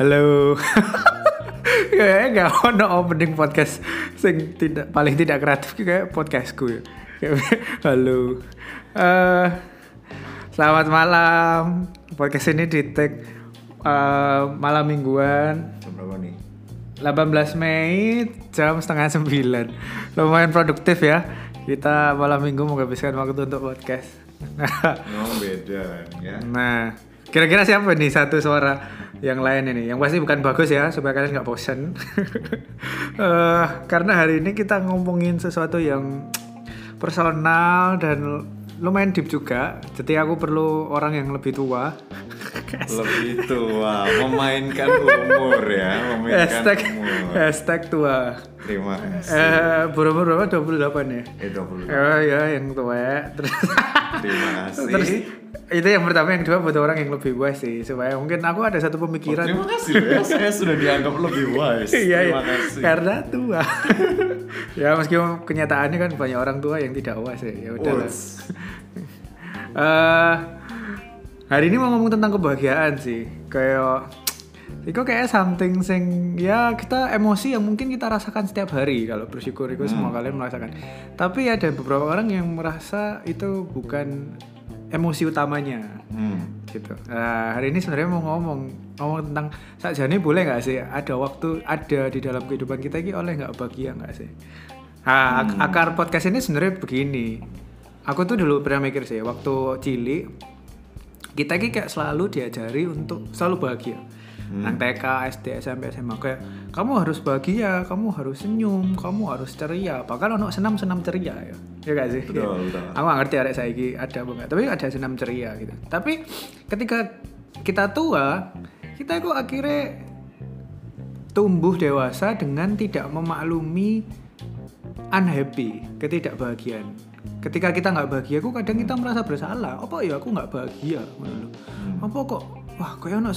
Halo. Kayaknya gak ada opening podcast sing paling tidak kreatif kayak podcastku ya. Halo. Selamat malam. Podcast ini di-take malam mingguan. Jam berapa nih? 18 Mei jam 8:30. Lumayan produktif ya. Kita malam minggu menghabiskan waktu untuk podcast. Memang beda ya. Nah, kira-kira siapa nih satu suara yang lain ini? Yang pasti bukan bagus ya, supaya kalian gak bosan. Karena hari ini kita ngomongin sesuatu yang personal dan lumayan deep juga. Jadi aku perlu orang yang lebih tua. Lebih tua, memainkan umur ya. Memainkan umur. Hashtag tua. Terima kasih. Berapa 28 ya? 28. Ya yang tua. Terus terima kasih. Terus, itu yang pertama, yang kedua buat orang yang lebih wise sih, supaya mungkin aku ada satu pemikiran. Terima kasih ya, saya sudah dianggap lebih wise. Terima kasih. Karena tua. Ya meskipun kenyataannya kan banyak orang tua yang tidak wise ya. Ya udahlah. Hari ini mau ngomong tentang kebahagiaan sih. Kayak something sing ya kita emosi yang mungkin kita rasakan setiap hari. Kalau bersyukur itu semua kalian merasakan. Tapi ada beberapa orang yang merasa itu bukan emosi utamanya. Gitu. Nah, hari ini sebenarnya mau ngomong tentang sakjane boleh enggak sih ada waktu ada di dalam kehidupan kita ini oleh enggak bahagia enggak sih? Nah, akar podcast ini sebenarnya begini. Aku tuh dulu pernah mikir sih waktu cilik kita ini kayak selalu diajari untuk selalu bahagia. Nang TK, SD, SMP, SMA kayak kamu harus bahagia, kamu harus senyum, kamu harus ceria. Bahkan ono senam-senam ceria ya. Ya gak sih? Betul, betul. Aku gak ngerti arek saiki ada apa enggak, tapi ada senam ceria gitu. Tapi ketika kita tua, kita itu akhirnya tumbuh dewasa dengan tidak memaklumi unhappy, ketidakbahagiaan. Ketika kita nggak bahagia, aku kadang kita merasa bersalah. Apa ya aku nggak bahagia? Apa kok? Wah, kayak ono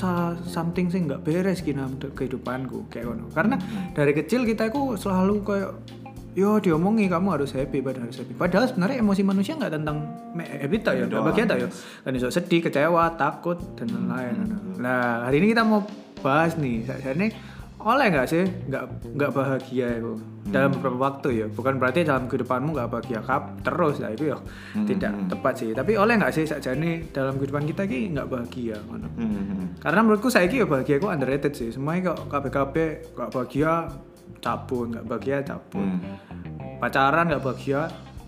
something sih nggak beres gini kehidupanku kayak ono. Karena dari kecil kita itu selalu kayak, yo diomongi kamu harus happy, padahal harus happy. Padahal sebenarnya emosi manusia nggak tentang happy tak ya, nggak bahagia tak ya. Kan iso sedih, kecewa, takut dan lain-lain. Nah, hari ini kita mau bahas nih. Sebenarnya oleh nggak sih nggak bahagia itu dalam beberapa waktu ya, bukan berarti dalam kehidupanmu nggak bahagia terus lah itu ya tidak tepat sih, tapi oleh nggak sih sakjane dalam kehidupan kita ki nggak bahagia karena menurutku saiki ya bahagia ku underrated sih, semuanya kok KBKB nggak bahagia cabut, nggak bahagia cabut, pacaran nggak bahagia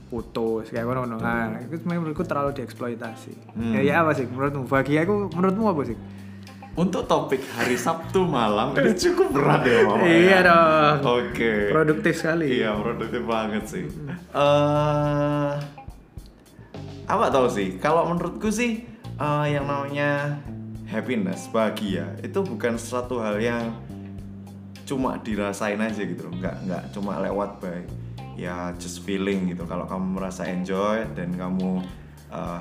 putus kayak ngono nah itu semuanya menurutku terlalu dieksploitasi. Ya apa sih menurutmu bahagia ku, menurutmu apa sih? Untuk topik hari Sabtu malam ini cukup berat ya Mama. Iya dong. Oke. Produktif sekali. Iya, produktif banget sih. Apa tau sih? Kalau menurutku sih yang namanya happiness, bahagia itu bukan suatu hal yang cuma dirasain aja gitu loh. Enggak cuma lewat by ya just feeling gitu. Kalau kamu merasa enjoy dan kamu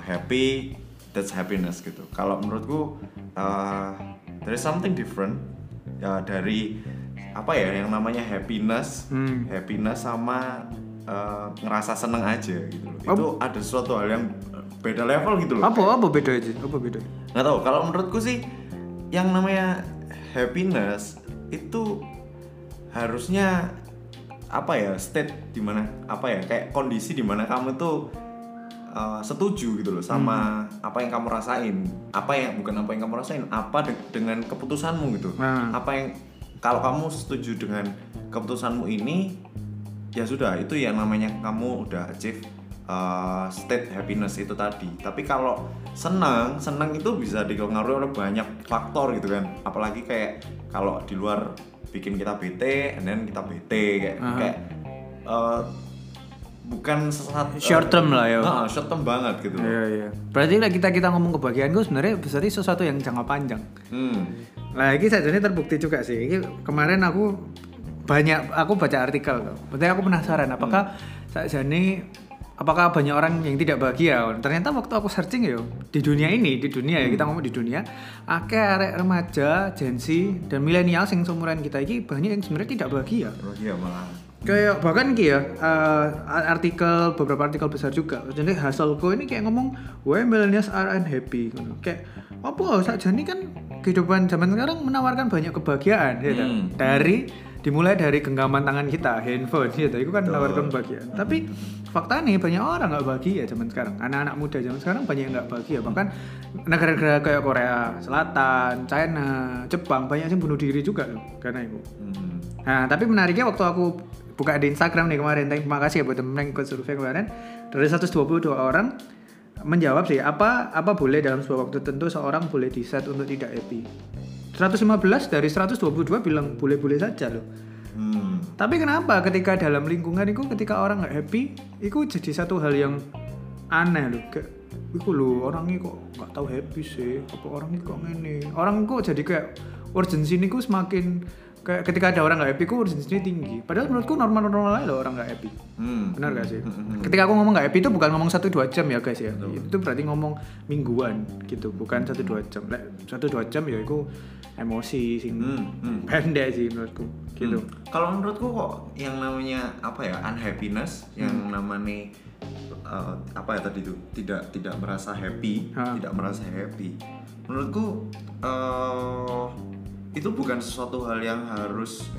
happy, that's happiness gitu. Kalau menurutku there is something different dari apa ya yang namanya happiness, happiness sama ngerasa seneng aja gitu loh. Itu ada sesuatu hal yang beda level gitu loh. Apa beda aja? Apa beda? Nggak tahu. Kalau menurutku sih yang namanya happiness itu harusnya apa ya state dimana apa ya kayak kondisi dimana kamu tuh setuju gitu loh sama apa yang kamu rasain, apa dengan keputusanmu gitu, apa yang kalau kamu setuju dengan keputusanmu ini ya sudah itu yang namanya kamu udah achieve state happiness itu tadi. Tapi kalau senang itu bisa dipengaruhi oleh banyak faktor gitu kan, apalagi kayak kalau di luar bikin kita bete, and then kita bete kayak bukan sesat short term lah ya. Short term banget gitu. Iya. Berarti lah kita ngomong kebahagiaan gue sebenarnya berarti sesuatu yang jangka panjang. Nah, ini sajane terbukti juga sih. Ini kemarin aku baca artikel loh. Berarti aku penasaran apakah sajane apakah banyak orang yang tidak bahagia. Ternyata waktu aku searching ya di dunia ya kita ngomong di dunia, akeh arek remaja, Gen Z dan milenial sing seumuran kita ini banyak yang sebenarnya tidak bahagia. Bahagia malah Kayak bahkan ki ya artikel, beberapa artikel besar juga. Jadi Hasselko ini kayak ngomong why millennials are unhappy. Kayak apa sakjane kan kehidupan zaman sekarang menawarkan banyak kebahagiaan ya, dari dimulai dari genggaman tangan kita, handphone gitu. Itu kan menawarkan kebahagiaan. Tapi faktanya banyak orang nggak bahagia zaman sekarang. Anak-anak muda zaman sekarang banyak yang nggak bahagia. Bahkan negara-negara kayak Korea Selatan, China, Jepang banyak yang bunuh diri juga loh karena itu. Nah, tapi menariknya waktu aku buka di Instagram nih kemarin, terima kasih ya buat temen yang ikut survei kemarin, dari 122 orang menjawab sih apa boleh dalam sebuah waktu tertentu seorang boleh di set untuk tidak happy. 115 dari 122 bilang boleh-boleh saja loh. Tapi kenapa ketika dalam lingkungan itu ketika orang nggak happy, itu jadi satu hal yang aneh loh. Kayak, itu loh orangnya kok nggak tahu happy sih, apa orangnya kok ngene. Orang kok jadi kayak urgensi ini kok semakin kayak ketika ada orang nggak happy, kok urgensinya tinggi. Padahal menurutku normal-normal aja loh orang nggak happy. Benar nggak sih? Ketika aku ngomong nggak happy itu bukan ngomong 1-2 jam ya guys ya. Itu berarti ngomong mingguan gitu, bukan 1-2 jam. 1-2 jam ya itu emosi sing pendek sih menurutku. Gitu. Kalau menurutku kok yang namanya apa ya unhappiness, yang namanya apa ya tadi itu tidak merasa happy, tidak merasa happy. Menurutku itu bukan sesuatu hal yang harus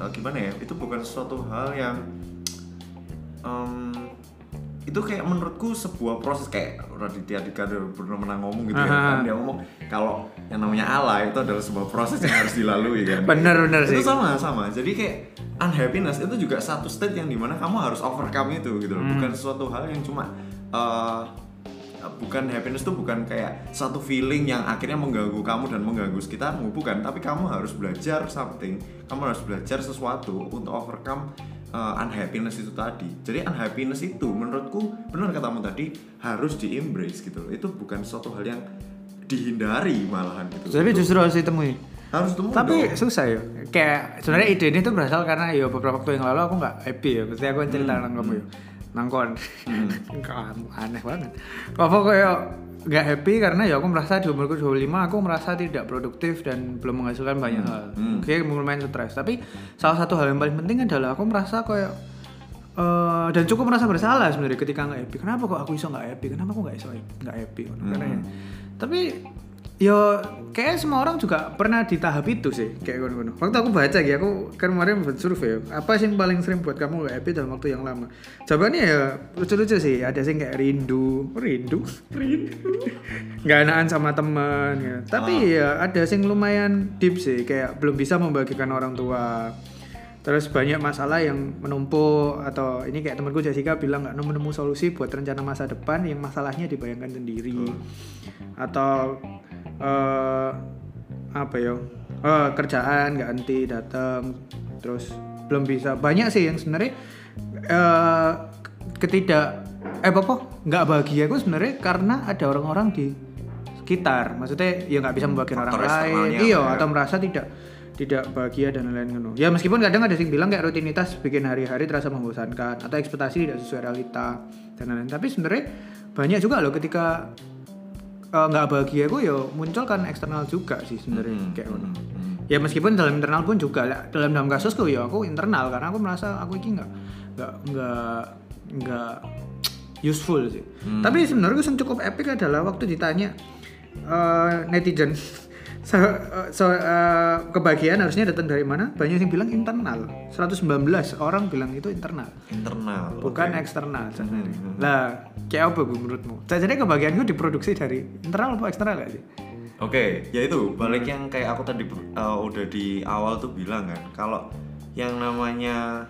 itu bukan sesuatu hal yang itu kayak menurutku sebuah proses kayak Raditya Dika pernah ngomong gitu kan dia ngomong kalau yang namanya Allah itu adalah sebuah proses yang harus dilalui kan. Bener sih. Itu sama. Jadi kayak unhappiness itu juga satu state yang dimana kamu harus overcome itu gitu loh. Bukan sesuatu hal yang cuma bukan happiness itu bukan kayak satu feeling yang akhirnya mengganggu kamu dan mengganggu sekitarmu, bukan, tapi kamu harus belajar something, kamu harus belajar sesuatu untuk overcome unhappiness itu tadi. Jadi unhappiness itu menurutku benar katamu tadi harus di embrace gitu loh, itu bukan suatu hal yang dihindari malahan gitu. Tapi justru harus ditemui. Harus temu. Tapi dong. Susah ya. Kayak sebenarnya ide ini tuh berasal karena ya beberapa waktu yang lalu aku nggak happy ya, mesti aku cerita tentang kamu ya. Nangkon, kamu aneh banget. Kau kayak nggak happy karena ya aku merasa di umurku 25 aku merasa tidak produktif dan belum menghasilkan banyak hal. Kayak lumayan stres. Tapi salah satu hal yang paling penting adalah aku merasa kayak dan cukup merasa bersalah sebenarnya ketika nggak happy. Kenapa kok aku iso nggak happy? Kenapa aku nggak happy? Karena ya. Tapi yo, kayak semua orang juga pernah di tahap itu sih, kayak kono-kono. Waktu aku baca ya, aku kan kemarin buat survei, apa sih yang paling sering buat kamu nggak happy dalam waktu yang lama? Jawabannya ya lucu-lucu sih, ada sih kayak rindu, nggak enakan sama teman. Ya. Tapi ya ada sih lumayan deep sih, kayak belum bisa membagikan orang tua. Terus banyak masalah yang menumpuk atau ini kayak temanku Jessica bilang nggak nemu solusi buat rencana masa depan yang masalahnya dibayangkan sendiri atau kerjaan nggak anti datang terus belum bisa banyak sih yang sebenarnya nggak bahagia gue sebenarnya karena ada orang-orang di sekitar maksudnya ya nggak bisa membagikan orang lain atau merasa tidak bahagia dan lain-lain ngono. Ya meskipun kadang ada yang bilang kayak rutinitas bikin hari-hari terasa membosankan atau ekspektasi tidak sesuai realita dan lain-lain. Tapi sebenarnya banyak juga loh ketika nggak bahagia gue ya muncul kan eksternal juga sih sebenarnya kayak ngono. Ya meskipun dalam internal pun juga dalam kasusku ya aku internal karena aku merasa aku ini nggak useful sih. Tapi sebenarnya yang cukup epic adalah waktu ditanya netizen kebahagiaan harusnya datang dari mana? Banyak yang bilang internal. 119 orang bilang itu internal. Bukan eksternal sebenarnya. Lah, kayak apa menurutmu? Jadi kebahagiaan itu diproduksi dari internal atau eksternal gak sih? Oke, ya itu balik yang kayak aku tadi udah di awal tuh bilang kan, kalau yang namanya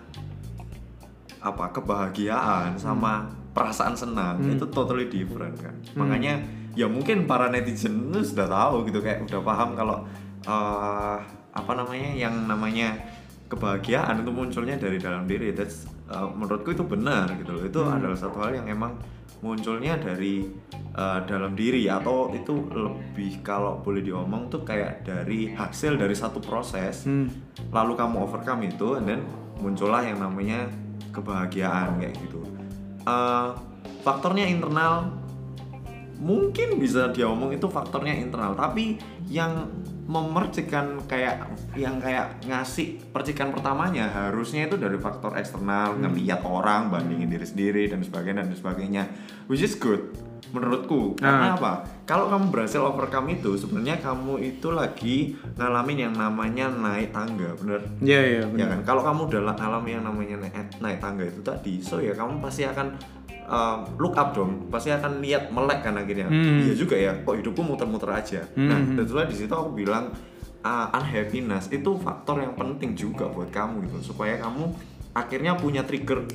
kebahagiaan sama perasaan senang itu totally different kan. Makanya ya mungkin para netizen itu sudah tahu gitu kayak udah paham kalau yang namanya kebahagiaan itu munculnya dari dalam diri. That's menurutku itu benar gitu loh. Itu adalah satu hal yang emang munculnya dari dalam diri atau itu lebih kalau boleh diomong tuh kayak dari hasil dari satu proses. Lalu kamu overcome itu and then muncullah yang namanya kebahagiaan kayak gitu. Faktornya internal mungkin bisa dia omong itu faktornya internal, tapi yang memercikan kayak yang kayak ngasih percikan pertamanya harusnya itu dari faktor eksternal, ngelihat orang, bandingin diri sendiri dan sebagainya which is good menurutku. Karena apa? Kalau kamu berhasil overcome itu, sebenarnya kamu itu lagi ngalamin yang namanya naik tangga, bener? Iya, iya, bener. Ya kan? Kalau kamu udah ngalamin yang namanya naik tangga itu tadi, so ya kamu pasti akan look up dong, pasti akan lihat melek kan akhirnya. Iya juga ya, kok hidupku muter-muter aja. Nah, tentulah di situ aku bilang unhappiness itu faktor yang penting juga buat kamu gitu, supaya kamu akhirnya punya trigger.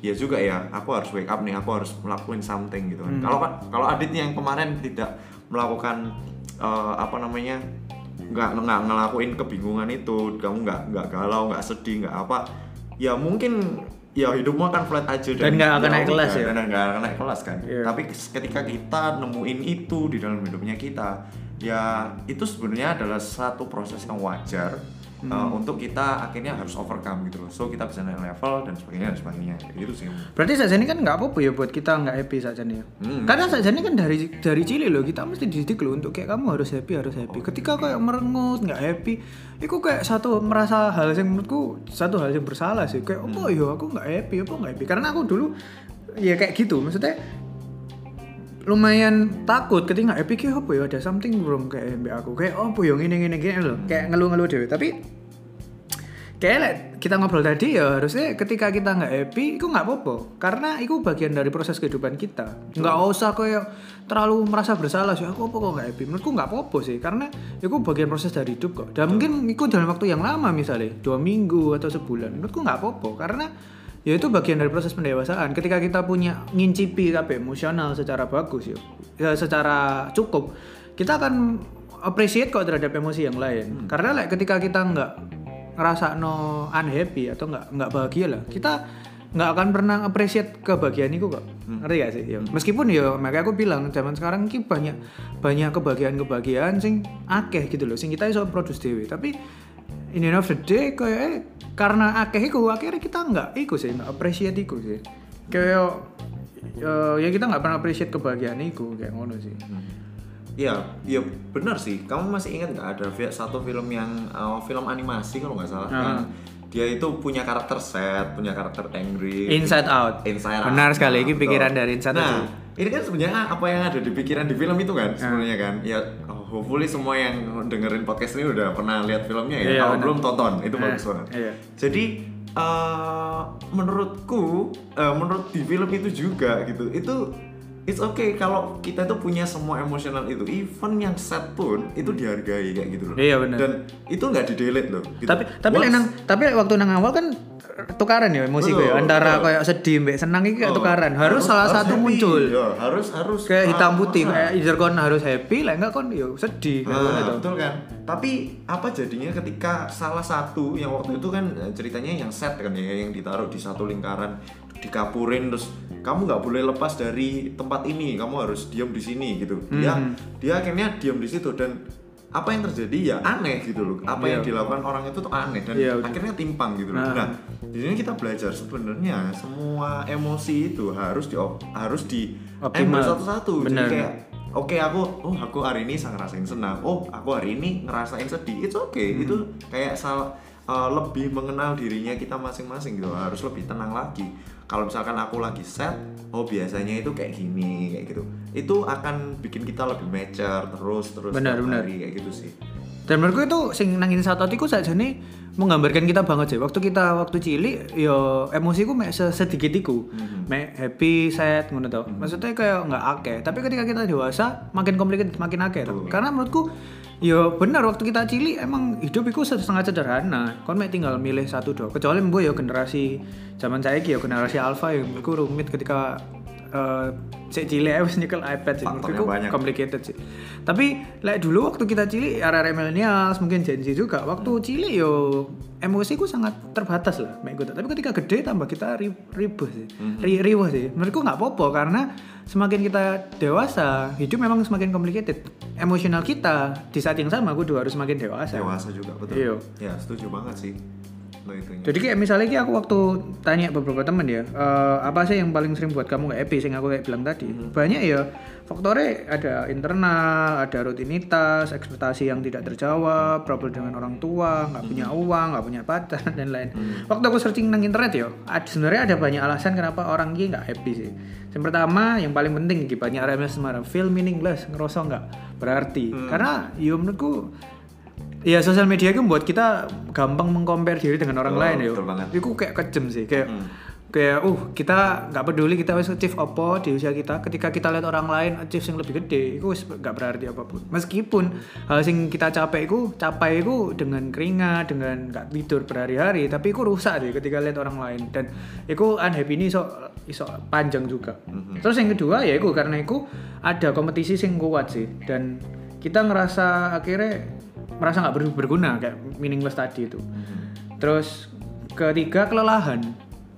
Ya juga ya, aku harus wake up nih, aku harus melakukan something gitu kan. Kalau Adit yang kemarin tidak melakukan nggak ngelakuin kebingungan itu, kamu nggak galau, nggak sedih, nggak apa, ya mungkin ya hidupmu akan flat aja dan nggak akan naik kelas kan, ya dan nggak akan naik kelas kan. Tapi ketika kita nemuin itu di dalam hidupnya kita, ya itu sebenarnya adalah satu proses yang wajar. Untuk kita akhirnya harus overcome gitu loh, so kita bisa naik level dan sebagainya gitu sih. Berarti saja ini kan nggak apa-apa ya buat kita nggak happy saja nih. Karena saja ini kan dari cilik loh kita mesti dididik loh untuk kayak kamu harus happy Ketika kayak merengut nggak happy, itu kayak satu merasa hal yang menurutku satu hal yang bersalah sih. Kayak apa ya aku nggak happy, Karena aku dulu ya kayak gitu, maksudnya lumayan takut ketika nggak happy kayak apa ya ada something wrong kayak mbak aku kayak apa ya gini loh kayak ngeluh deh. Tapi kayak kita ngobrol tadi ya harusnya ketika kita nggak happy itu nggak apa-apa karena itu bagian dari proses kehidupan kita. Nggak usah kayak terlalu merasa bersalah sih aku apa kok nggak happy. Menurutku nggak apa-apa sih karena itu bagian proses dari hidup kok. Dan mungkin itu dalam waktu yang lama misalnya 2 minggu atau sebulan menurutku nggak apa-apa karena ya itu bagian dari proses pendewasaan. Ketika kita punya ngincipi tapi emosional secara bagus ya secara cukup, kita akan appreciate kok terhadap emosi yang lain. Karena lah ketika kita nggak ngerasa no unhappy atau nggak bahagia lah, kita nggak akan pernah appreciate kebahagiaan itu kok. Ngerti gak sih? Meskipun ya makanya aku bilang zaman sekarang ini banyak kebahagiaan sing akeh gitu loh, sing kita iso produce dhewe. Tapi in the end of the day kayak karena akhirnya kita nggak appreciate itu sih kayak ya kita nggak pernah appreciate kebahagiaan itu kayak ngono sih. Ya benar sih. Kamu masih ingat nggak ada satu film yang film animasi kalau nggak salah kan dia itu punya karakter sad, punya karakter angry. Inside Out. Benar sekali, ini pikiran dari Inside Out. Nah, ini kan sebenarnya apa yang ada di pikiran di film itu kan sebenarnya kan. Ya hopefully semua yang dengerin podcast ini udah pernah lihat filmnya ya. Kalau belum tonton, itu bagus banget. Jadi menurutku menurut di film itu juga gitu. Itu it's okay kalau kita itu punya semua emosional itu, even yang sad pun itu dihargai kayak gitu loh. Iya benar. Dan itu nggak di-delete loh. Gitu. Tapi waktu nang awal kan tukaran ya emosi gue antara kayak sedih mbek senang iki kayak tukaran. Harus salah satu happy, muncul. Ya, harus kayak hitam putih kayak either kon harus happy lah enggak kon yo sedih gitu. Betul kan? Tapi apa jadinya ketika salah satu yang waktu itu kan ceritanya yang sad kan ya, yang ditaruh di satu lingkaran dikapurin terus kamu nggak boleh lepas dari tempat ini, kamu harus diam di sini gitu. Dia akhirnya diam di situ dan apa yang terjadi ya aneh gitu loh. Apa yang dilakukan orang itu tuh aneh dan akhirnya timpang gitu loh. Nah, di sini kita belajar sebenarnya semua emosi itu harus di satu-satu. Jadi kayak aku hari ini ngerasain senang. Oh, aku hari ini ngerasain sedih. It's okay. Itu kayak lebih mengenal dirinya kita masing-masing gitu. Harus lebih tenang lagi. Kalau misalkan aku lagi sad, biasanya itu kayak gini, kayak gitu. Itu akan bikin kita lebih mature terus hari kayak gitu sih. Dan menurutku itu sing nangin satotiku saja nih menggambarkan kita banget sih. Waktu cilik yo emosiku mek sedikitiku. Mek happy, sad ngono to. Maksudnya kayak enggak akeh, tapi ketika kita dewasa makin komplikat makin akeh. Karena menurutku yo benar waktu kita cilik emang hidup iku setengah sederhana. Kon mek tinggal milih satu doang. Kecuali mbok yo generasi zaman saiki yo generasi alpha yo iku rumit ketika cek cilik wis nyekel iPad iku complicated sih. Tapi lek dulu waktu kita cilik era milenial mungkin Gen Z juga waktu cilik yo emosiku sangat terbatas lah mek iku. Tapi ketika gede tambah kita ribet sih. Riweh sih. Menurutku enggak apa-apa karena semakin kita dewasa, hidup memang semakin complicated. Emosional kita di saat yang sama kudu harus semakin dewasa juga betul. Iya, setuju banget sih. lo itunya. Jadi kayak misalnya kayak aku waktu tanya beberapa teman ya, apa sih yang paling sering buat kamu nggak happy? Yang aku kayak bilang tadi, banyak ya faktornya, ada internal, ada rutinitas, ekspektasi yang tidak terjawab, problem dengan orang tua, nggak punya uang, nggak punya pacar dan lain. Waktu aku searching nang internet ya, sebenarnya ada banyak alasan kenapa orang ini nggak happy sih. Yang pertama, yang paling penting, banyak remes semarang, feel meaningless, ngerasa nggak berarti. Karena, ya menurutku, ya sosial media itu membuat kita gampang mengcompare diri dengan orang lain ya. Itu kayak kejem sih, kayak kita nggak peduli kita wis achieve apa di usia kita. Ketika kita lihat orang lain achieve yang lebih gede, itu wis nggak berarti apapun. Meskipun hal yang kita capai itu dengan keringat, dengan nggak tidur berhari-hari, tapi itu rusak sih ketika lihat orang lain, dan itu unhappy ini iso panjang juga. Terus yang kedua ya itu karena itu ada kompetisi yang kuat sih, dan kita ngerasa akhirnya merasa nggak berguna, kayak meaningless tadi itu. Terus ketiga, kelelahan.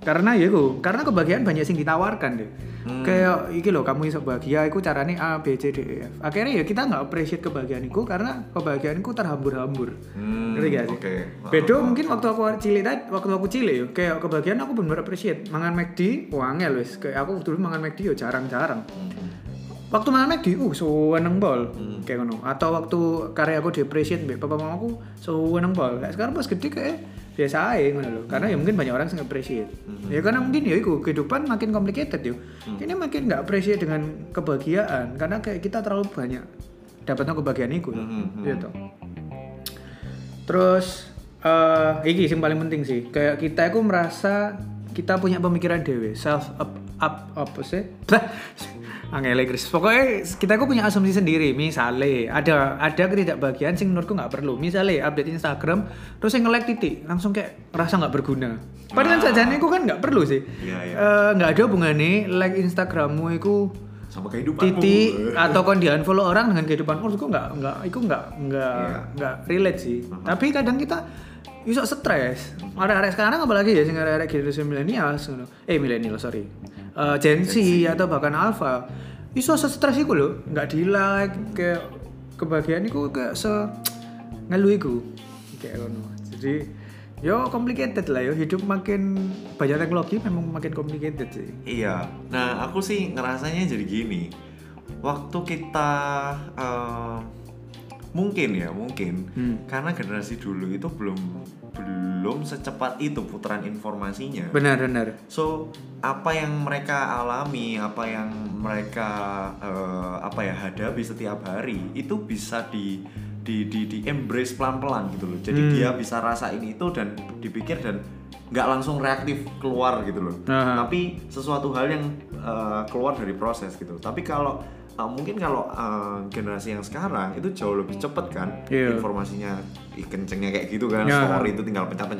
Karena ya itu, karena kebahagiaan banyak yang ditawarkan deh. Kayak iki loh, kamu bisa bahagia, itu caranya A, B, C, D, E, F. Akhirnya ya kita nggak appreciate kebahagiaan itu, karena kebahagiaan itu terhambur-hambur. Ngerti gak sih? Okay. Bedo mungkin waktu aku cilik ya, kayak kebahagiaan aku benar-benar appreciate. Mangan McD, wangel wis. Kayak aku dulu mangan McD ya jarang-jarang. Waktu malam di seneng bol kayak ngono, atau waktu karya aku depresian mbek papa mamaku seneng bol. Nah, sekarang pas gede kayak biasa ae ngono lho, karena ya mungkin banyak orang sing appreciate. Ya karena mungkin ya iku kehidupan makin complicated yo. Kene makin enggak appreciate dengan kebahagiaan, karena kayak kita terlalu banyak dapatnya kebahagiaan iku. Gitu. Terus iki sing paling penting sih, kayak kita iku merasa kita punya pemikiran dhewe, pokoknya kita itu punya asumsi sendiri. Misalnya ada ketidakbahagiaan sing menurutku nggak perlu. Misalnya update Instagram terus yang nge-like titik, langsung kayak rasa nggak berguna. Padahal sajane iku kan nggak perlu sih. Nggak ada hubungannya like Instagrammu iku sama kehidupanmu. Titik atau kon di-unfollow orang dengan kehidupanmu, menurutku nggak relate sih. Tapi kadang kita iso stres. Arek-arek sekarang apalagi ya sing arek-arek generasi milenial, Gen Z atau bahkan Alpha, iso stres iku lho, enggak di-like, kayak kebahagiaan iku kayak ngeluh iku. Kayak ngono. Jadi yo complicated lah yo, hidup makin banyak teknologi memang makin complicated sih. Iya. Nah, aku sih ngerasanya jadi gini. Waktu kita mungkin karena generasi dulu itu belum secepat itu putaran informasinya. Benar. So apa yang mereka alami, apa yang mereka hadapi setiap hari itu bisa di embrace pelan-pelan gitu loh. Jadi dia bisa rasain itu dan dipikir dan nggak langsung reaktif keluar gitu loh. Tapi sesuatu hal yang keluar dari proses gitu. Tapi kalau mungkin kalau generasi yang sekarang itu jauh lebih cepet kan informasinya, kencengnya kayak gitu kan, story itu tinggal pencet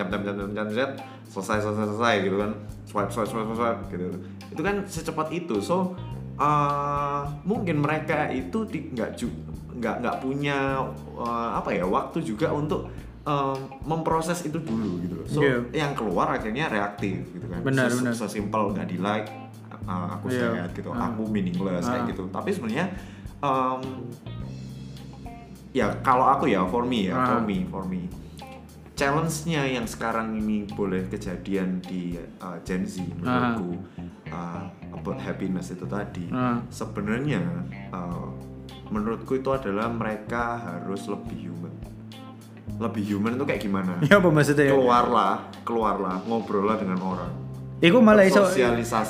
selesai gitu kan, swipe gitu, itu kan secepat itu. So mungkin mereka itu nggak punya waktu juga untuk memproses itu dulu gitu loh. So yang keluar akhirnya reaktif gitu kan, sesimpel nggak di like, aku sehat gitu, aku meaningless kayak gitu. Tapi sebenarnya ya kalau aku ya for me challenge-nya yang sekarang ini boleh kejadian di Gen Z menurutku, about happiness itu tadi sebenarnya menurutku itu adalah mereka harus lebih human itu kayak gimana ya, apa maksudnya? keluarlah ngobrollah dengan orang. Iku malah iso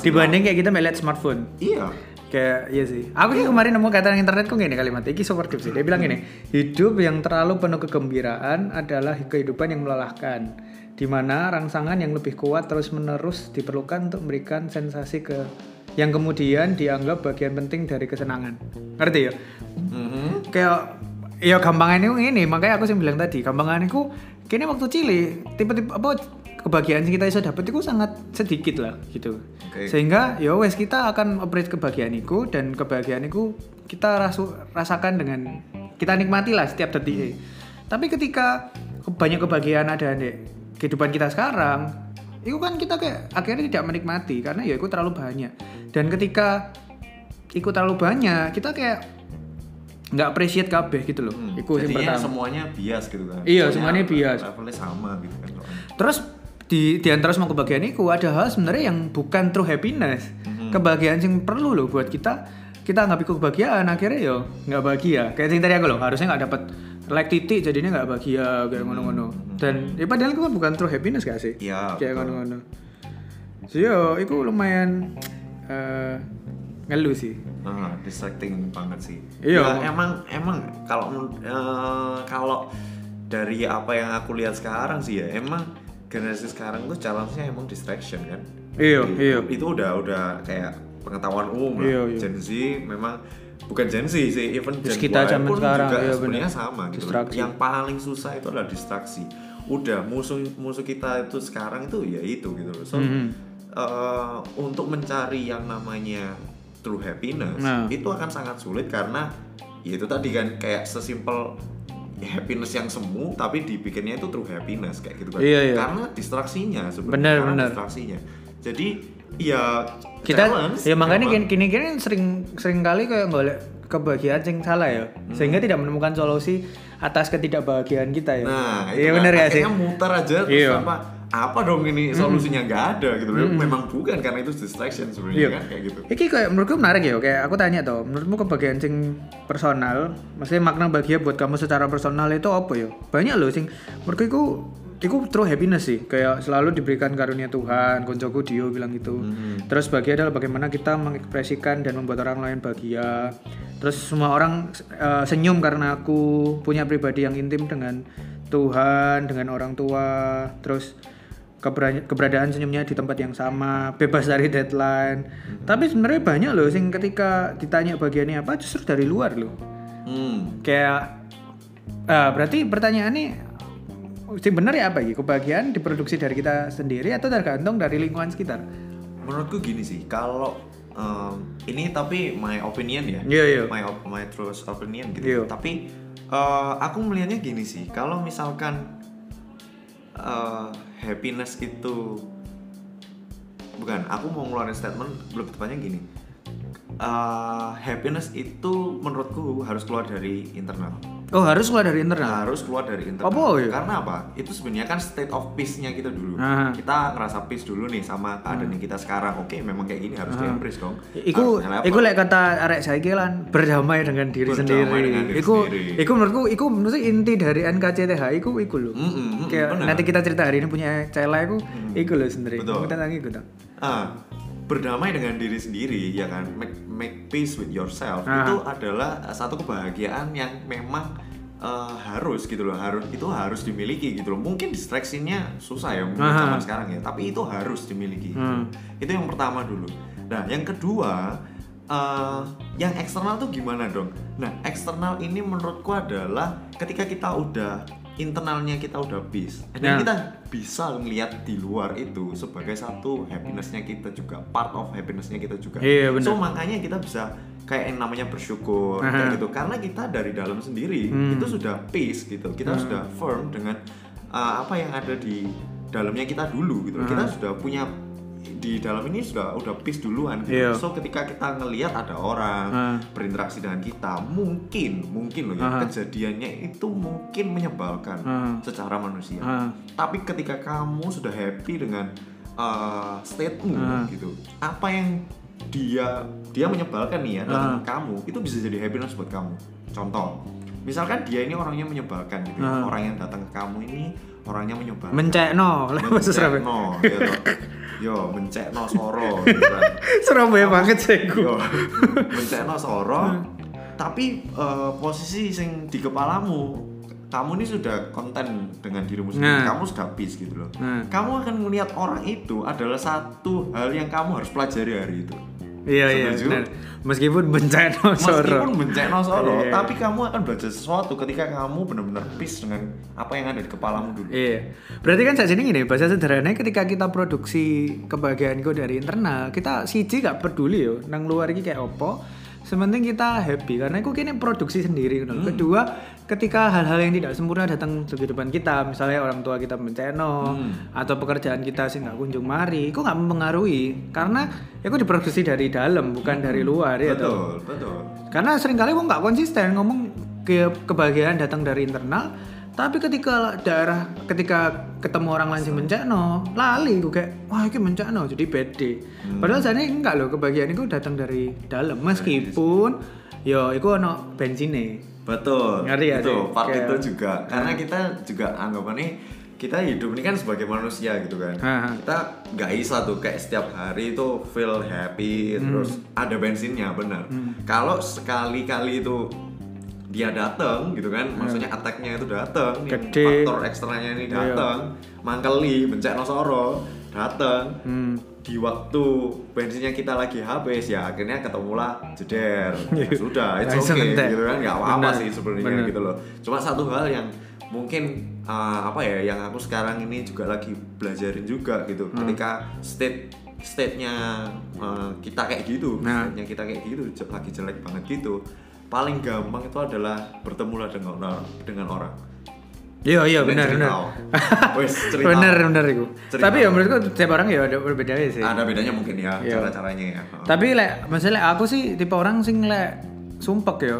dibanding kayak kita melihat smartphone. Iya. Kayak iya sih. Aku sih kemarin nemu kata di internet kok gini kalimat. Iki super tips sih. Dia bilang gini, hidup yang terlalu penuh kegembiraan adalah kehidupan yang melelahkan, di mana rangsangan yang lebih kuat terus-menerus diperlukan untuk memberikan sensasi yang kemudian dianggap bagian penting dari kesenangan. Ngerti ya? Kayak ya gampangannya ini, makanya aku sih bilang tadi, gampangannya ku kini waktu cilik tipe-tipe apa kebahagiaan yang kita bisa dapat itu sangat sedikit lah gitu. Sehingga ya wes kita akan operate kebahagiaan itu, dan kebahagiaan itu kita rasakan dengan kita nikmati lah setiap detik. Tapi ketika banyak kebahagiaan ada di kehidupan kita sekarang, itu kan kita kayak akhirnya tidak menikmati karena ya itu terlalu banyak. Dan ketika itu terlalu banyak, kita kayak nggak appreciate kabeh gitu loh. Itu yang pertama. Semuanya bias gitu kan. Iya, semuanya bias. Levelnya sama gitu kan. Terus di antara semua kebahagiaan itu ada hal sebenarnya yang bukan true happiness. Kebahagiaan yang perlu loh buat kita anggap itu kebahagiaan, akhirnya yo nggak bahagia. Kayak yang tadi aku loh, harusnya nggak dapat like titik jadinya nggak bahagia kayak ngono-ngono. Dan ya padahal itu kan bukan true happiness gak sih? Iya. Kayak ngono-ngono. So yo, itu lumayan ngeluh sih. Distracting banget sih. Iya. Ya, emang kalau dari apa yang aku lihat sekarang sih ya, emang generasi sekarang tuh challenge-nya emang distraction kan? Iya. Itu udah kayak pengetahuan umum lah. Gen Z memang bukan Gen Z sih, even Gen Y pun sekarang, juga sebenarnya sama gitu. Yang paling susah itu adalah distraksi. Udah musuh kita itu sekarang itu ya itu gitu loh. So untuk mencari yang namanya true happiness itu akan sangat sulit karena ya itu tadi kan kayak sesimpel happiness yang semu tapi dibikinnya itu true happiness kayak gitu kan. Iya. Karena distraksinya sebenarnya. Karena distraksinya. Jadi ya kita challenge, ya makanya kini sering kali kayak golek kebahagiaan yang salah ya, sehingga tidak menemukan solusi atas ketidakbahagiaan kita ya. Nah, iya benar ya sih. Akhirnya muter aja terus apa dong ini solusinya nggak ada gitu. Memang bukan karena itu distraction sebenarnya kan kayak gitu. Iki kayak menurutku menarik ya, kayak aku tanya toh, menurutmu kebahagiaan sing personal, maksudnya makna bahagia buat kamu secara personal itu apa ya? Banyak loh sing menurutku iku true happiness sih, kayak selalu diberikan karunia Tuhan, koncoku Dio bilang gitu. Terus bahagia adalah bagaimana kita mengekspresikan dan membuat orang lain bahagia. Terus semua orang senyum karena aku punya pribadi yang intim dengan Tuhan, dengan orang tua. Terus keberadaan senyumnya di tempat yang sama, bebas dari deadline. Tapi sebenarnya banyak loh sing ketika ditanya bahagianya apa justru dari luar loh. Kayak berarti pertanyaannya sebenarnya ya apa gitu? Kebahagiaan diproduksi dari kita sendiri atau tergantung dari lingkungan sekitar? Menurutku gini sih, kalau ini tapi my opinion ya, my true opinion gitu. Yeah. Tapi aku melihatnya gini sih, kalau misalkan happiness itu bukan, aku mau ngeluarin statement lebih tepatnya gini. Happiness itu menurutku harus keluar dari internal. Oh, harus keluar dari internal. Oh, iya. Karena apa? Itu sebenarnya kan state of peace-nya kita dulu. Kita ngerasa peace dulu nih sama keadaan kita sekarang. Oke, memang kayak gini harus di-embrace dong. Iku lek kata arek saiki lan berdamai dengan diri sendiri. Iku menurutku mesti inti dari NKCTH iku lho. Kayak nanti kita cerita hari ini punya Cela iku lho sendiri. Kita tangi iku ta. Berdamai dengan diri sendiri ya kan, make peace with yourself. Itu adalah satu kebahagiaan yang memang harus gitu loh, harus dimiliki gitu loh. Mungkin distraksinya susah ya mungkin zaman sekarang ya, tapi itu harus dimiliki. Itu yang pertama dulu. Nah yang kedua, yang eksternal tuh gimana dong? Nah eksternal ini menurutku adalah ketika kita udah internalnya kita udah peace dan kita bisa melihat di luar itu sebagai satu happinessnya kita juga, part of happinessnya kita juga. Iya, so makanya kita bisa kayak yang namanya bersyukur kayak gitu karena kita dari dalam sendiri itu sudah peace gitu, kita sudah firm dengan apa yang ada di dalamnya kita dulu gitu. Kita sudah punya di dalam ini sudah peace duluan gitu. So ketika kita ngelihat ada orang berinteraksi dengan kita, mungkin loh ya kejadiannya itu mungkin menyebalkan secara manusia. Tapi ketika kamu sudah happy dengan state-mu gitu, apa yang dia menyebalkan nih ya datang ke kamu, itu bisa jadi happiness buat kamu. Contoh, misalkan dia ini orangnya menyebalkan gitu, orang yang datang ke kamu ini orangnya menyebalkan. Mencekno gitu. Yo, mencekno soro gitu kan. Surabaya banget sih gue. Mencekno soro, tapi posisi sing di kepalamu, kamu ini sudah konten dengan dirimu sendiri, kamu sudah peace gitu loh. Kamu akan melihat orang itu adalah satu hal yang kamu harus pelajari hari itu. Iya, benar. Meskipun bencana soro, tapi kamu akan belajar sesuatu ketika kamu benar-benar peace dengan apa yang ada di kepalamu dulu. Iya. Berarti kan saat ini gini, bahasa sederhananya ketika kita produksi kebahagiaan itu dari internal, kita siji gak peduli yo nang luar iki kayak opo, sementing kita happy karena itu kene produksi sendiri. Kedua, ketika hal-hal yang tidak sempurna datang di kehidupan kita, misalnya orang tua kita bencana atau pekerjaan kita sih nggak kunjung mari, itu nggak mempengaruhi karena itu diproduksi dari dalam bukan dari luar ya. Betul. Karena seringkali aku nggak konsisten ngomong kebahagiaan datang dari internal, Tapi ketika daerah, ketika ketemu orang lain sing bencana, lali gue kayak, wah ini bencana, jadi pede. Padahal jane enggak loh, kebahagiaan itu datang dari dalam. Meskipun, yo, itu ono bensinnya. Betul. Ngeri ya itu, part kayak, itu juga. Karena kita juga anggapannya kita hidup ini kan sebagai manusia gitu kan. Kita nggak bisa tuh kayak setiap hari itu feel happy terus ada bensinnya, benar. Kalau sekali-kali itu dia dateng gitu kan, maksudnya attack-nya itu dateng, faktor eksternalnya ini dateng, mangkeli, bencana soro, dateng. Di waktu bensinnya kita lagi habis ya akhirnya ketemulah jeder. Sudah, it's okay gitu kan, nggak apa-apa sih sebenarnya gitu loh. Cuma satu hal yang mungkin apa ya yang aku sekarang ini juga lagi belajarin juga gitu, ketika state-nya kita kayak gitu, state-nya kita kayak gitu lagi jelek banget gitu. Paling gampang itu adalah bertemulah dengan orang. Iya benar. Benar itu. Tapi ya menurutku tiap orang ya ada bedanya sih. Ada bedanya mungkin ya cara-caranya ya. Tapi lek masalah aku sih tipe orang sing lek sumpek ya.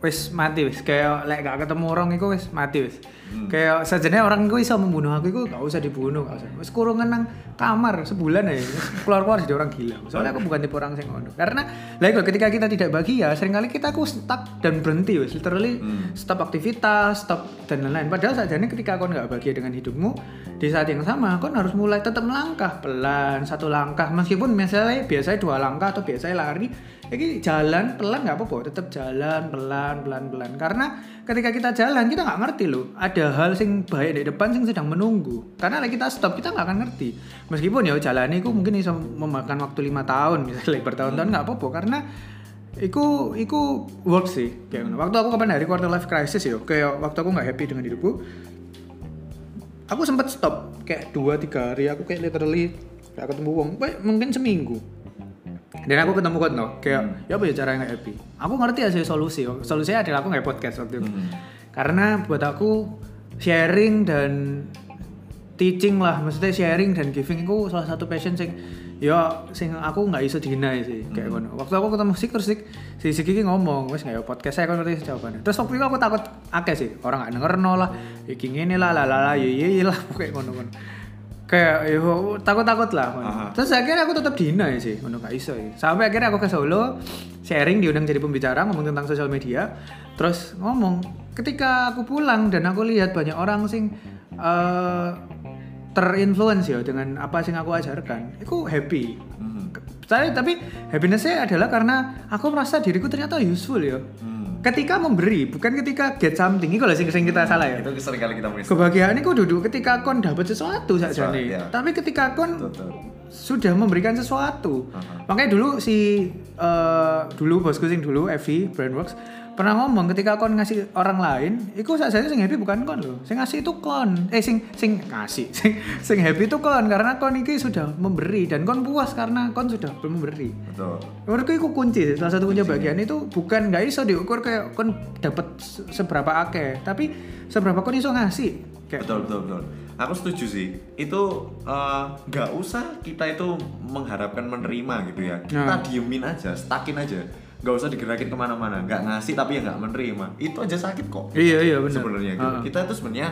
Wis mati wis kayak lek gak ketemu orang iku wis mati wis. Kayak sajane orang iku iso membunuh aku iku gak usah dibunuh, gak usah. Wis kurungan nang kamar sebulan aja. Keluar-keluar jadi orang gila. Soalnya aku bukan tipe orang sing ngono. Karena lek ketika kita tidak bahagia, seringkali kita aku stuck dan berhenti wis. Literally stop aktivitas, stop dan lain-lain. Padahal sajane ketika kau enggak bahagia dengan hidupmu, di saat yang sama kau harus mulai tetap melangkah pelan, satu langkah meskipun misalnya biasanya dua langkah atau biasanya lari. Jadi jalan pelan nggak apa-apa, tetap jalan pelan. Karena ketika kita jalan kita nggak ngerti loh, ada hal sing baik di depan sing sedang menunggu. Karena lagi kita stop kita nggak akan ngerti. Meskipun ya jalannya itu mungkin bisa memakan waktu 5 tahun misalnya bertahun-tahun nggak apa-apa. Karena itu work sih. Kayak waktu aku kapan hari quarter life crisis ya, kayak waktu aku nggak happy dengan hidupku, aku sempat stop kayak 2-3 hari. Aku kayak literally nggak ketemu uang, mungkin seminggu. Dan aku ketemu Kotno, kayak ya apa ya cara yang happy. Aku ngerti aja solusinya adalah aku nggak podcast waktu itu. Karena buat aku sharing dan teaching lah, maksudnya sharing dan giving itu salah satu passion sing aku nggak iso deny sih kayak Kotno. Waktu aku ketemu si Kiki ngomong, wes nggak ya podcast saya aku ngerti jawabannya. Terus waktu itu aku takut akeh sih orang nggak dengerno lah, Kiki ini lah, iya lah kayak Kotno. Kayak yo takut lah. Terus akhirnya aku tetap deny sih, ngono gak iso. Sampai akhirnya aku ke Solo, sharing diundang jadi pembicara ngomong tentang sosial media. Terus ngomong, ketika aku pulang dan aku lihat banyak orang sing terinfluence ya dengan apa sing aku ajarkan, aku happy. Tapi happiness-nya adalah karena aku merasa diriku ternyata useful ya. Ketika memberi, bukan ketika get something. Ini kalau sering kita salah ya. Itu sering kali kita miss. Kebahagiaan ini duduk ketika kon dapat sesuatu saja nih. Ya. Tapi ketika kon sudah memberikan sesuatu. Makanya dulu dulu bosku sing dulu Evi Brainworks pernah ngomong ketika kon ngasih orang lain, iku saja sing happy bukan kon lho. Sing ngasih itu kon. Sing happy itu kon karena kon iki sudah memberi dan kon puas karena kon sudah memberi. Betul. Menurutku iku kunci sih. Salah satu kunci bagian itu bukan enggak iso diukur kayak kon dapat seberapa akeh, tapi seberapa kon iso ngasih. Kayak betul. Aku setuju sih. Itu enggak usah kita itu mengharapkan menerima gitu ya. Kita diemin aja, stakin aja. Gak usah digerakin kemana-mana, gak ngasih tapi ya gak menerima, itu aja sakit kok. Iya benar. Sebenarnya gitu. Kita itu sebenarnya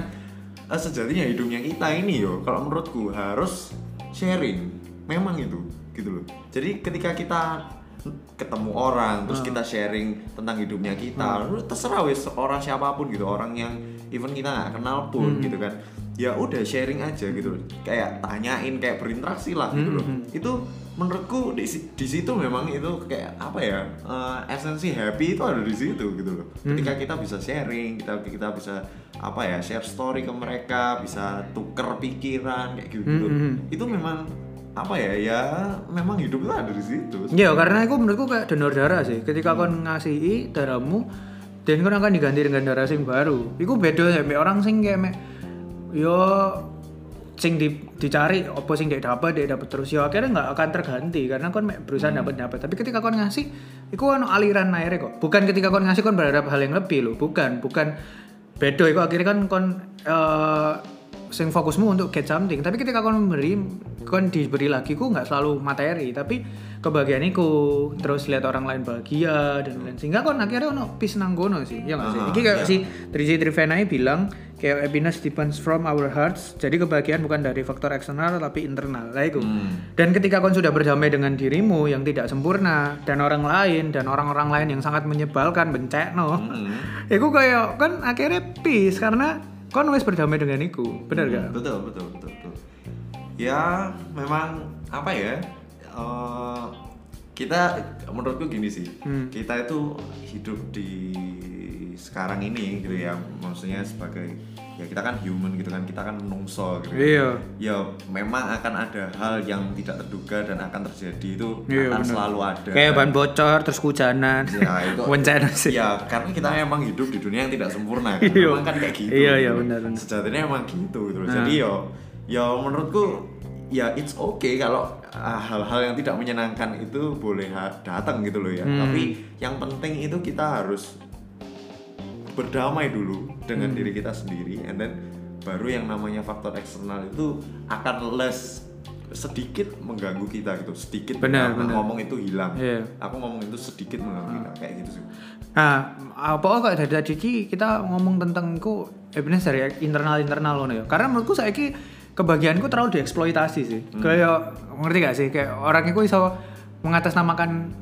sejatinya hidupnya kita ini yo, kalau menurutku harus sharing, memang itu, gitu loh. Jadi ketika kita ketemu orang, terus kita sharing tentang hidupnya kita, terserah wes orang siapapun gitu, orang yang even kita gak kenal pun gitu kan, ya udah sharing aja gitu loh, kayak tanyain, kayak berinteraksi lah gitu loh. Itu menurutku di situ memang itu kayak apa ya esensi happy itu ada di situ gitu loh. Ketika kita bisa sharing, kita bisa apa ya share story ke mereka, bisa tuker pikiran kayak gitu. Itu memang apa ya memang hidup itu ada di situ. Iya, karena itu menurutku kayak donor darah sih. Ketika kon ngasihi darahmu dan kon akan diganti dengan darah sing baru. Iku beda sampe orang sing kayak yo sing dicari apa sing dapat terus ya akhirnya nggak akan terganti karena kon berusaha dapat tapi ketika kon ngasih itu ono aliran airnya kok. Bukan ketika kon ngasih kon berharap hal yang lebih loh, bukan bedo itu akhirnya kan kon sing fokusmu untuk get something, tapi ketika kon memberi kon diberi lagi ku nggak selalu materi tapi kebahagiaaniku, terus lihat orang lain bahagia dan lain-lain. Sehingga kon akhirnya ono peace nang kono sih. Ya enggak sih? Iki kayak si Trisi Trivenai bilang kayak happiness depends from our hearts. Jadi kebahagiaan bukan dari faktor eksternal tapi internal. Lah iku. Dan ketika kon sudah berdamai dengan dirimu yang tidak sempurna dan orang lain dan orang-orang lain yang sangat menyebalkan, bencekno. Iku kayak kan akhirnya peace karena kon wis berdamai dengan iku. Benar enggak? Betul. Ya, memang apa ya? Kita menurutku gini sih, kita itu hidup di sekarang ini gitu ya, maksudnya sebagai ya kita kan human gitu kan, kita kan menungso gitu. Iya. Ya memang akan ada hal yang tidak terduga dan akan terjadi itu akan selalu ada. Kayak ban bocor terus hujanan. Ya itu. Bencana sih. Ya karena kita memang hidup di dunia yang tidak sempurna kan. Memang kan kayak gitu. Iya benar. Sejatinya emang gitu gitu. Nah. Jadi ya menurutku ya it's okay kalau hal-hal yang tidak menyenangkan itu boleh datang gitu loh ya. Tapi yang penting itu kita harus berdamai dulu dengan diri kita sendiri, and then baru yang namanya faktor eksternal itu akan less, sedikit mengganggu kita gitu. Sedikit benar. Ngomong itu hilang. Yeah. Aku ngomong itu sedikit mengganggu kita kayak gitu sih. Nah, apa kok dari Cici kita ngomong tentang ku happiness dari internal loh ya. Karena menurutku saiki kebahagiaanku terlalu dieksploitasi sih. Kayak ngerti gak sih? Kayak orang itu bisa mengatasnamakan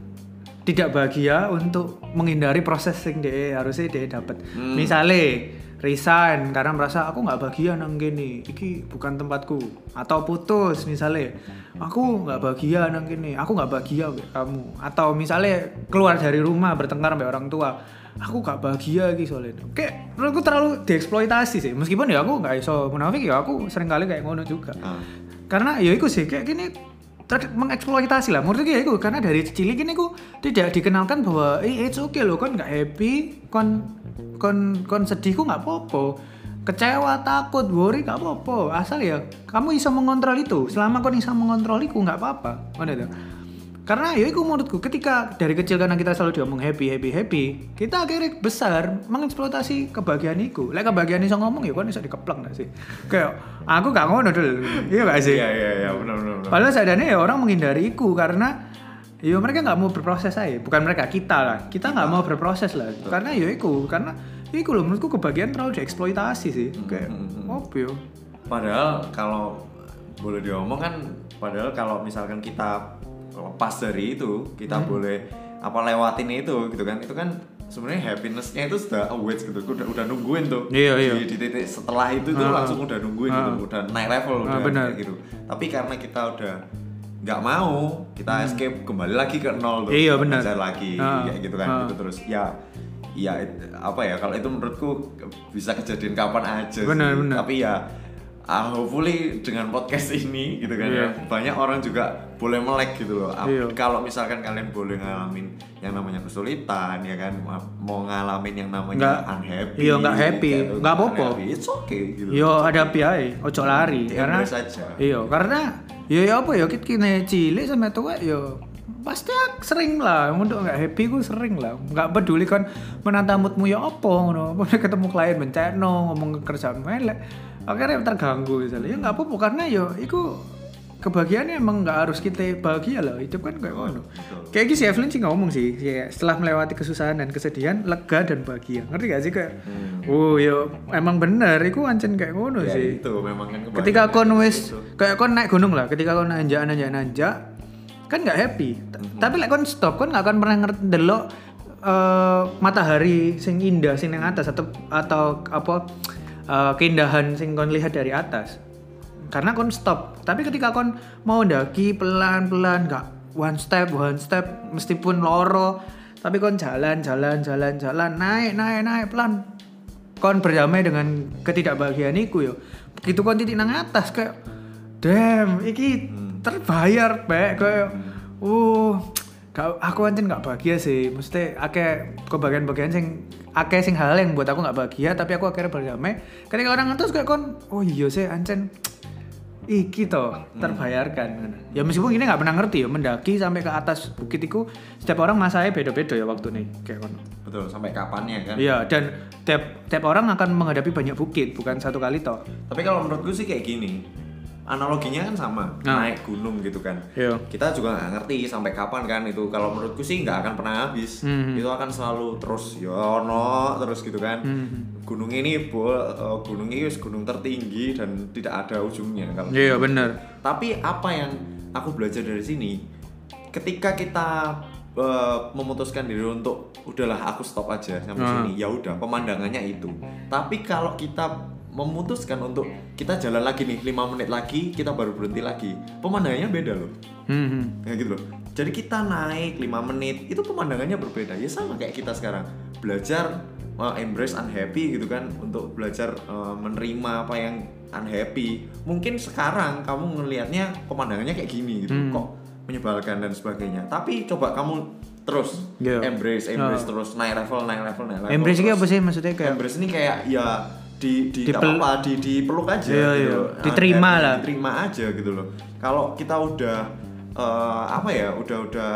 tidak bahagia untuk menghindari proses yang dia harusnya dia dapat. Misalnya resign karena merasa aku nggak bahagia nang kene, iki bukan tempatku. Atau putus misalnya, aku nggak bahagia nang kene, aku nggak bahagia kamu. Atau misalnya keluar dari rumah bertengkar sama orang tua, aku gak bahagia iki soalnya. Kayak aku terlalu dieksploitasi sih. Meskipun ya aku gak iso munafik ya, aku sering kali kayak ngono juga. Karena ya iku sih kayak gini mengeksploitasi lah. Menurutku ya iku karena dari cilik ini aku tidak dikenalkan bahwa it's okay loh, kon gak happy, kon sedih ku gak apa-apa. Kecewa, takut, worry gak apa-apa. Asal ya kamu iso mengontrol itu. Selama kon iso mengontrol iku gak apa-apa. Ngono to. Karena ya itu menurutku ketika dari kecil karena kita selalu diomong happy, kita akhirnya besar mengeksploitasi kebahagiaan itu. Lek kebahagiaan iso ngomong ya kan iso dikepleng gak sih? Kayak aku gak ngono dul. Iya gak sih? Iya benar. Padahal sadane ya orang menghindari itu karena ya mereka gak mau berproses aja. Bukan mereka, kita lah. Kita gak mau berproses lah. Karena ya itu, loh menurutku kebahagiaan terlalu dieksploitasi sih. Kayak opo. Padahal kalau boleh diomong kan, padahal kalau misalkan kita lepas dari itu, kita boleh lewatin itu gitu kan. Itu kan sebenarnya happiness-nya itu sudah awaits gitu. Udah nungguin tuh. Iya. Di titik setelah itu tuh langsung udah nungguin gitu. Udah naik level udah gitu. Tapi karena kita udah enggak mau, kita escape kembali lagi ke nol tuh. Iya benar. Belajar lagi kayak gitu kan. Gitu terus ya apa ya, kalau itu menurutku bisa kejadian kapan aja. Benar. Tapi ya hopefully dengan podcast ini gitu kan ya, banyak orang juga boleh melek gitu loh. Kalau misalkan kalian boleh ngalamin yang namanya kesulitan ya kan, mau ngalamin yang namanya unhappy, nggak happy, nggak apa-apa, it's okay gitu. Ada piye, ojo lari karena apa ya, kita cilik sampe tuwa pasti sering lah, untuk nggak happy gue sering lah, nggak peduli kan menantang moodmu ya apa ngono, ketemu klien bencana ngomong kerjaan melek, akhirnya terganggu misalnya, ya nggak apa-apa karena itu kebahagiaannya emang nggak harus kita bahagia lah, hidup kan kayak ngono. Kayak gitu si Evelyn sih ngomong sih, setelah melewati kesusahan dan kesedihan, lega dan bahagia, ngerti gak sih kayak, emang bener, itu ancen kayak ngono sih. Itu memang kan kebahagiaan. Ketika kon wis kayak kon naik gunung lah, ketika kon nanjak kan nggak happy, tapi lek kon stop kon nggak akan pernah ndelok matahari sing indah sing nang atas atau apa keindahan sing kon lihat dari atas karena kon stop. Tapi ketika kon mau ndaki pelan-pelan, nggak one step meskipun loro, tapi kon jalan naik pelan, kon berdamai dengan ketidakbahagiaan iku begitu kon titik nang atas kayak damn iki terbayar baik kayak aku anjen gak bahagia sih, mesti akeh kebagian-bagian sing akeh sing hal yang buat aku gak bahagia, tapi aku akhirnya berdamai ketika orang ngantus kayak kon iya sih anjen iki toh terbayarkan. Ya meskipun ini gak pernah ngerti mendaki sampai ke atas bukit itu setiap orang masanya beda-beda ya waktu nih kayak kon. Betul, sampai kapannya kan. Iya, dan tiap orang akan menghadapi banyak bukit, bukan satu kali toh. Tapi kalau menurut gue sih kayak gini, analoginya kan sama, naik gunung gitu kan. Kita juga nggak ngerti sampai kapan kan itu. Kalau menurutku sih nggak akan pernah habis. Itu akan selalu terus terus gitu kan. Gunung ini gunung ini gunung tertinggi dan tidak ada ujungnya kalau. Iya, benar. Tapi apa yang aku belajar dari sini, ketika kita memutuskan diri untuk udahlah aku stop aja sampai sini, ya udah pemandangannya itu. Tapi kalau kita memutuskan untuk kita jalan lagi nih 5 menit lagi kita baru berhenti lagi, pemandangannya beda loh. Ya gitu loh. Jadi kita naik 5 menit itu pemandangannya berbeda. Ya sama kayak kita sekarang belajar embrace unhappy gitu kan, untuk belajar menerima apa yang unhappy. Mungkin sekarang kamu ngelihatnya pemandangannya kayak gini gitu, kok menyebalkan dan sebagainya. Tapi coba kamu terus embrace terus naik level. Embrace ini apa sih maksudnya? Kayak embrace ini kayak ya dipeluk aja gitu. Diterima lah. Diterima aja gitu loh. Kalau kita udah udah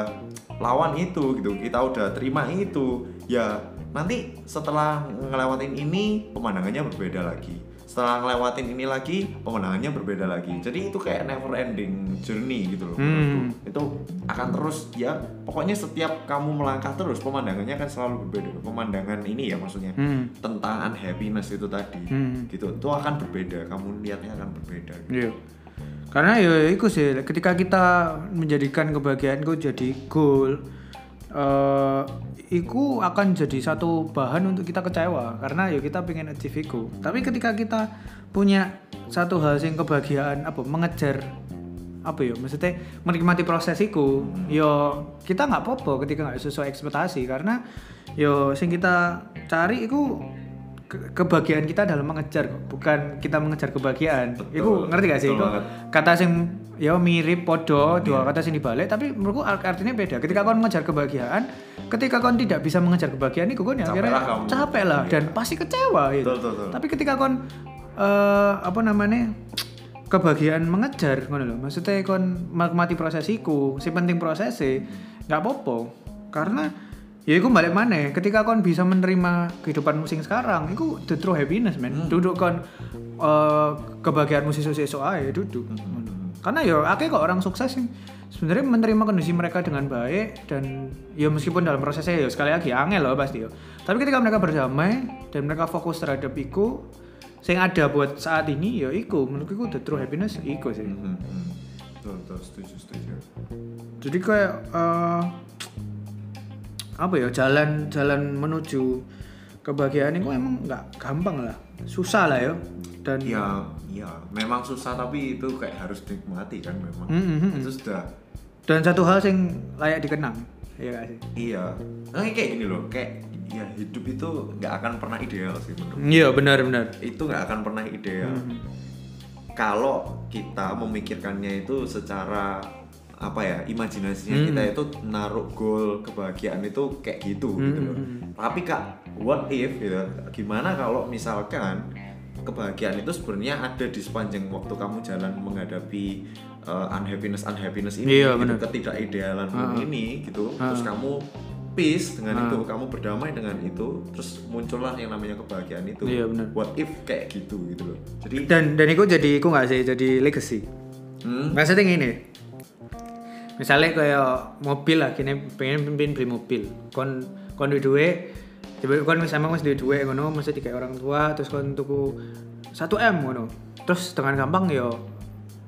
lawan itu gitu. Kita udah terima itu. Ya, nanti setelah ngelewatin ini pemandangannya berbeda lagi. Setelah ngelewatin ini lagi pemandangannya berbeda lagi. Jadi itu kayak never ending journey gitu loh. Itu akan terus ya. Pokoknya setiap kamu melangkah terus pemandangannya akan selalu berbeda. Pemandangan ini ya maksudnya tentang unhappiness itu tadi. Gitu. Itu akan berbeda. Kamu lihatnya akan berbeda gitu. Yeah. Karena ya itu sih ketika kita menjadikan kebahagiaanku jadi goal, iku akan jadi satu bahan untuk kita kecewa karena ya kita pengen achieve iku. Tapi ketika kita punya satu hal sing kebahagiaan apa mengejar apa ya maksudnya menikmati proses iku, ya kita nggak apa-apa ketika nggak sesuai ekspektasi karena ya sing kita cari iku kebahagiaan kita dalam mengejar, bukan kita mengejar kebahagiaan. Betul, iku ngerti gak sih? Iku kata sing ya mirip podo, dua kata sini balik, tapi menurutku artinya beda. Ketika kau mengejar kebahagiaan, ketika kau tidak bisa mengejar kebahagiaan, itu kau akhirnya capek lah dan pasti kecewa gitu. Betul. Tapi ketika kau kebahagiaan mengejar, maksudnya kau menikmati prosesiku, si penting prosesnya, nggak popo, karena ya aku balik mana? Ketika kau bisa menerima kehidupan musik sekarang, itu the true happiness man. Duduk kau kebahagiaan musik sosok aja duduk. Karena ya akhirnya kok orang sukses sih sebenarnya menerima kondisi mereka dengan baik dan ya meskipun dalam prosesnya ya sekali lagi angel loh pasti ya. Tapi ketika mereka berdamai dan mereka fokus terhadap iku sing ada buat saat ini ya iku menurutku the true happiness iku sih. Setuju. Jadi kayak jalan menuju kebahagiaan itu emang nggak gampang lah, susah lah ya. Dan ya memang susah tapi itu kayak harus dinikmati kan memang. Itu sudah. Dan satu hal yang layak dikenang, ya gak sih? Iya. Kayak gini loh, kayak ya hidup itu nggak akan pernah ideal sih menurutku. Iya benar. Itu nggak akan pernah ideal. Kalau kita memikirkannya itu secara imajinasinya kita itu naruh goal kebahagiaan itu kayak gitu loh. Tapi Kak, what if gitu? Gimana kalau misalkan kebahagiaan itu sebenarnya ada di sepanjang waktu kamu jalan menghadapi unhappiness ini, iya, gitu, ketidakidealanmu ini gitu. Terus kamu peace dengan itu, kamu berdamai dengan itu, terus muncullah yang namanya kebahagiaan itu. Iya, what if kayak gitu loh. Jadi dan itu jadi aku nggak sih jadi legacy. Maksudnya gini, misalnya kayak mobil lah, kini pengen beli mobil, kon duwe tiba kan sama wis duwe ngono mesti dikek orang tua terus kon tuku 1M ngono. Terus dengan gampang ya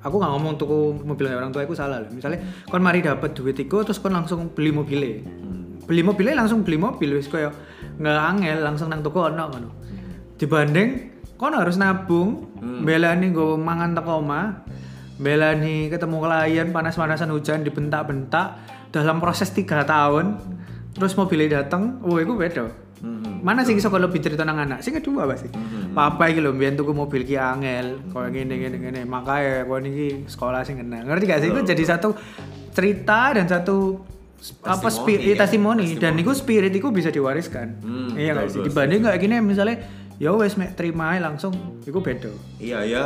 aku enggak ngomong tuku mobil orang tua aku salah lho. Misale kon mari dapat duit iku terus kon langsung beli mobile. Beli mobil wis koyo enggak angel langsung nang toko ono ngono. Dibanding kon harus nabung, belani nggo mangan teko omah, belani ketemu klien panas-panasan hujan dibentak-bentak dalam proses 3 tahun. Terus mobilnya datang, iku beda. Mana sih kalau lebih cerita nang anak? Sing kedua apa sih? Papa iki lho mbiyen tuku mobil ki angel, koyo ngene-ngene. Makane koyo niki sekolah sing kena. Ngerti gak sih? Itu jadi satu cerita dan satu testimoni. Dan niku spirit iku bisa diwariskan. Iya gak sih? Dibanding gak gini misalnya ya wis mek terima langsung iku beda. Iya ya.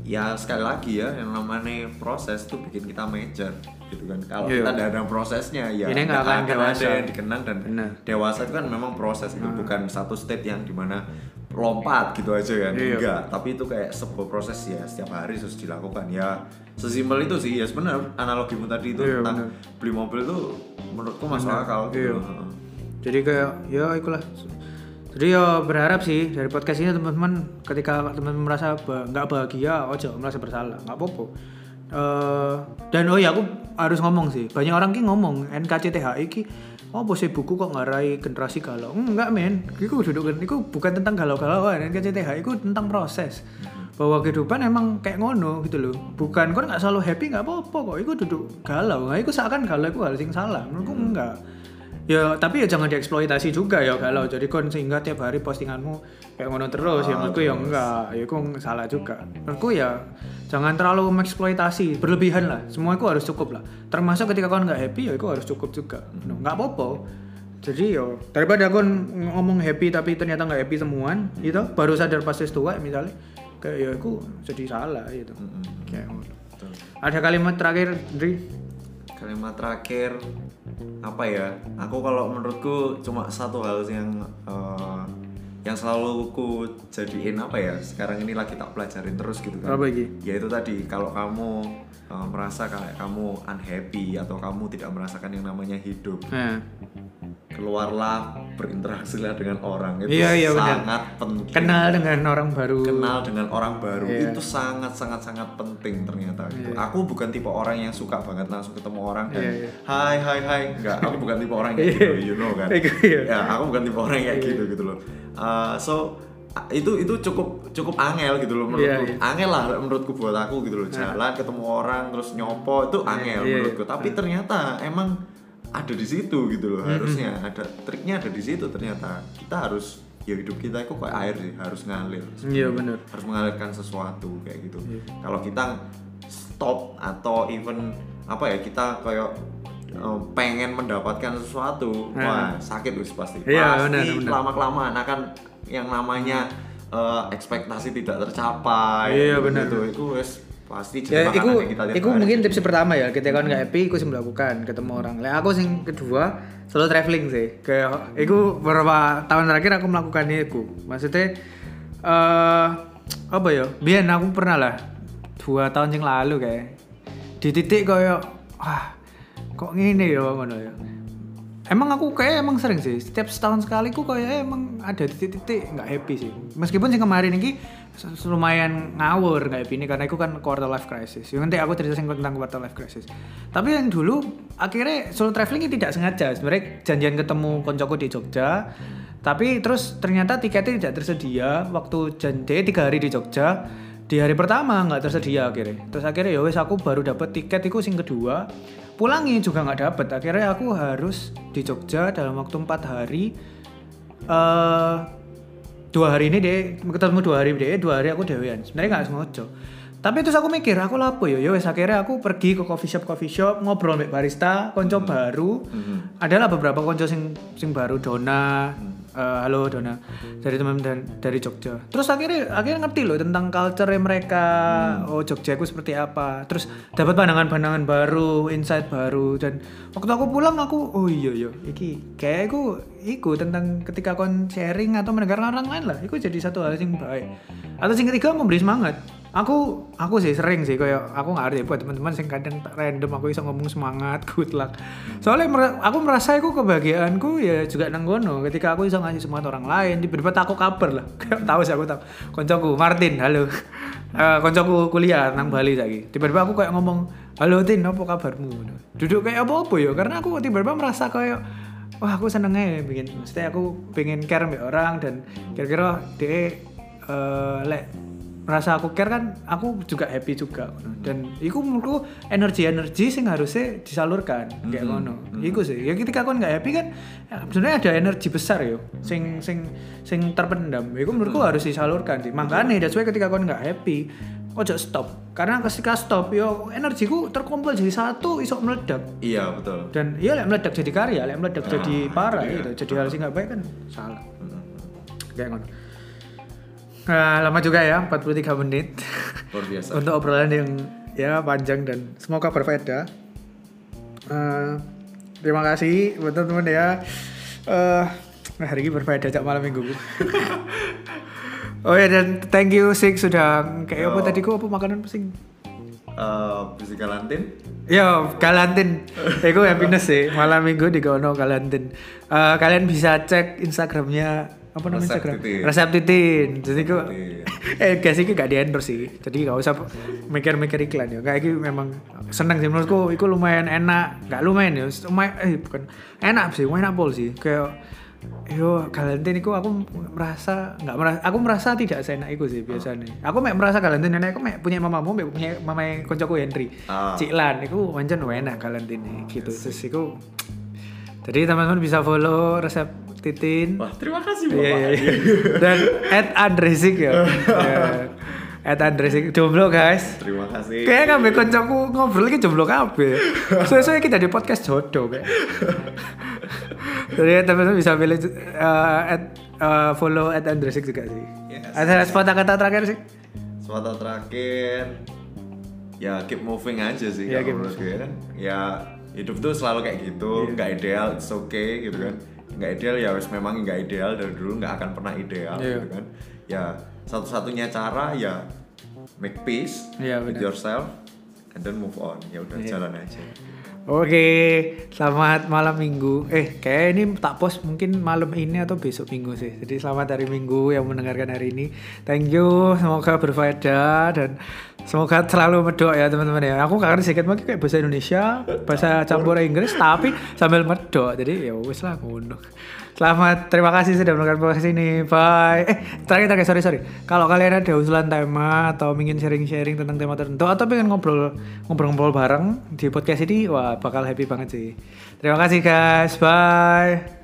ya sekali lagi ya, yang namanya proses itu bikin kita mature gitu kan. Kalau kita tidak ada prosesnya ya tidak akan ada yang dikenang. Dan dewasa itu kan memang proses, itu bukan satu state yang dimana lompat gitu aja kan, enggak. Tapi itu kayak sebuah proses ya, setiap hari harus dilakukan ya. Sesimpel itu sih ya, sebenarnya analogimu tadi itu tentang beli mobil itu menurutku masuk akal gitu. Jadi kayak ya ikulah. Jadi ya berharap sih dari podcast ini teman-teman, ketika teman-teman merasa nggak bahagia, ojo merasa bersalah, nggak apa-apa. Dan oh ya, aku harus ngomong sih, banyak orang ki ngomong NKCTHI ki, oh bose buku kok ngarai generasi galau. Enggak men, itu duduk, itu bukan tentang galau-galauan. NKCTHI itu tentang proses, bahwa kehidupan emang kayak ngono gitu loh. Bukan kok nggak selalu happy nggak apa-apa kok, itu duduk galau, nah itu seakan galau itu hal yang salah, menurutku enggak. Ya tapi ya jangan dieksploitasi juga ya kalau jadi kon sehingga tiap hari postinganmu kayak ngono terus ya menurutku ya enggak, ya aku salah juga. Menurutku ya jangan terlalu mengeksploitasi, berlebihan lah. Semua aku harus cukup lah. Termasuk ketika kon enggak happy ya aku harus cukup juga. Enggak apa-apa. Jadi yo daripada kon ngomong happy tapi ternyata enggak happy temuan, gitu baru sadar pas wis tua misalnya kayak ya aku jadi salah gitu. Kayak ngono. Ada kalimat terakhir, Dri? Kalimat terakhir apa ya? Aku kalau menurutku cuma satu hal yang selalu ku jadiin apa ya? Sekarang ini lagi tak pelajarin terus gitu kan. Apa lagi? Ya itu tadi, kalau kamu merasa kayak kamu unhappy atau kamu tidak merasakan yang namanya hidup, keluarlah, berinteraksilah dengan orang. Itu sangat penting. Kenal dengan orang baru. Yeah. Itu sangat penting ternyata. Gitu. Aku bukan tipe orang yang suka banget langsung ketemu orang dan hai. Enggak, aku bukan tipe orang kayak gitu, you know kan. Ya, aku bukan tipe orang kayak gitu loh. So itu cukup angel gitu loh menurutku. Angel lah menurutku, buat aku gitu loh. Jalan ketemu orang terus nyopo itu angel menurutku. Tapi ternyata emang ada di situ gitu loh, harusnya ada triknya, ada di situ ternyata. Kita harus ya, hidup kita itu kayak air sih, harus ngalir. Iya benar. Harus mengalirkan sesuatu kayak gitu. Kalau kita stop atau even apa ya, kita kayak pengen mendapatkan sesuatu, wah sakit wis pasti. Pasti lama-kelamaan akan yang namanya ekspektasi tidak tercapai. Iya benar tuh. Itu wis pasti cerita makanan kita lihat. Iku mungkin tips pertama ya, ketika kan enggak happy iku sing melakukan ketemu orang. Lah aku sing kedua selalu traveling sih. Kayak iku beberapa tahun terakhir aku melakukan iku. Maksudnya apa ya? Biyen aku pernah lah 2 tahun yang lalu kayak di titik kayak kok ngene ya ngono ya. Emang aku kayak emang sering sih, setiap setahun sekali aku kayak emang ada titik-titik nggak happy sih. Meskipun sih kemarin ini lumayan ngawur nggak happy ini karena aku kan quarter life crisis. Nanti aku cerita tentang quarter life crisis. Tapi yang dulu akhirnya solo traveling ini tidak sengaja. Sebenarnya janjian ketemu koncoku di Jogja, tapi terus ternyata tiketnya tidak tersedia waktu janji 3 hari di Jogja. Di hari pertama nggak tersedia akhirnya. Terus akhirnya ya wes aku baru dapat tiket iku sing kedua. Pulangnya juga nggak dapat. Akhirnya aku harus di Jogja dalam waktu 4 hari. 2 hari ini deh ketemu 2 hari deh. 2 hari aku dewean. Sebenarnya nggak sengaja. Tapi terus aku mikir aku lapo ya. Ya wes akhirnya aku pergi ke coffee shop ngobrol sama barista, konco baru. Adalah beberapa konco sing baru, Dona. Halo Dona, dari teman dari Jogja. Terus akhirnya ngerti loh tentang culture mereka. Oh Jogja itu seperti apa. Terus dapat pandangan-pandangan baru, insight baru. Dan waktu aku pulang aku oh iya iki kayak aku iku tentang ketika kon sharing atau mendengarkan orang lain lah. Iku jadi satu hal yang baik. Atau yang ketiga memberi semangat. Aku sih sering sih kayak aku nggak ngerti buat teman-teman sing kadang random aku bisa ngomong semangat, good luck. Soalnya aku merasa aku kebahagiaanku ya juga nang kono ketika aku bisa ngasih semangat orang lain. Tiba-tiba aku kabar lah. Aku tahu. Koncoku Martin, halo. Koncoku kuliah nang Bali saiki. Tiba-tiba aku kayak ngomong, "Halo Tin, apa kabarmu?" Duduk kayak apa-apa ya karena aku tiba-tiba merasa kayak wah aku seneng ae bikin. Mesti aku pengen care mbek orang dan kira-kira dhek rasa aku care kan, aku juga happy juga. Dan iku menurutku energi sing harusnya disalurkan kayak ngono. Iku sih. Ya ketika aku nggak happy kan, sebenarnya ada energi besar yo, sing terpendam. Iku menurutku harus disalurkan sih. Makanya that's why ketika aku nggak happy, ojo stop. Karena ketika stop yo energiku terkumpul jadi satu, isok meledak. Iya betul. Dan iya lek meledak jadi karya, lek meledak jadi parah gitu. Jadi hal sing nggak baik kan salah. Kayak ngono. Lama juga ya, 43 menit. Luar biasa. Untuk obrolan yang ya panjang dan semoga berfaedah. Terima kasih buat teman-teman ya. Hari ini berfaedah cak malam minggu. Oh ya, dan thank you Sing sudah kayak apa tadi ku apa makanan Sing? Bisa galantin? Yo, galantin. Aku happiness sih malam minggu di Gono galantin. Kalian bisa cek Instagramnya apa namanya Instagram? Resep Titin. Jadi ku guys iki gak di-endorse sih. Jadi gak usah mikir-mikir iklan ya. Kayak iki memang seneng sih menurutku, iku lumayan enak. Gak lumayan ya, bukan. Enak sih, enak pol sih. Kayak yo galantin iku aku merasa tidak seenak iku sih biasanya. Aku mek merasa galantin enak, aku mek punya mamamu, mek punya mamae koncoku Henry. Cik Lan iku pancen enak galantine gitu. Terus iku jadi teman-teman bisa follow Resep Titin. Wah, terima kasih Bapak. Yeah. Dan @andresik ya. @andresik jomblo guys. Terima kasih. Kayak kabeh kancaku ngobrol iki jomblo kabeh. Soalnya kita di podcast jodoh kayak. Jadi teman-teman bisa pilih follow @andresik juga sih. Yes. Ada kata-kata terakhir sih? Kata terakhir ya keep moving aja sih kalau menurut gue kan. Ya hidup tuh selalu kayak gitu, enggak ideal, it's okay gitu kan. Nggak ideal ya harus memang nggak ideal dari dulu, nggak akan pernah ideal gitu kan ya. Satu-satunya cara ya make peace with yourself and then move on, ya udah jalan aja. Okay. Selamat malam minggu, kayak ini tak post mungkin malam ini atau besok minggu sih. Jadi selamat hari minggu yang mendengarkan hari ini, thank you, semoga berfaedah dan semoga selalu medok ya teman-teman ya. Aku gak ngerti sedikit lagi kayak bahasa Indonesia, bahasa campur Inggris tapi sambil medok. Jadi ya wis lah ngono. Selamat, terima kasih sudah menonton podcast ini. Bye. Terakhir, sorry. Kalau kalian ada usulan tema atau ingin sharing-sharing tentang tema tertentu atau pengen ngobrol-ngobrol bareng di podcast ini, wah bakal happy banget sih. Terima kasih guys. Bye.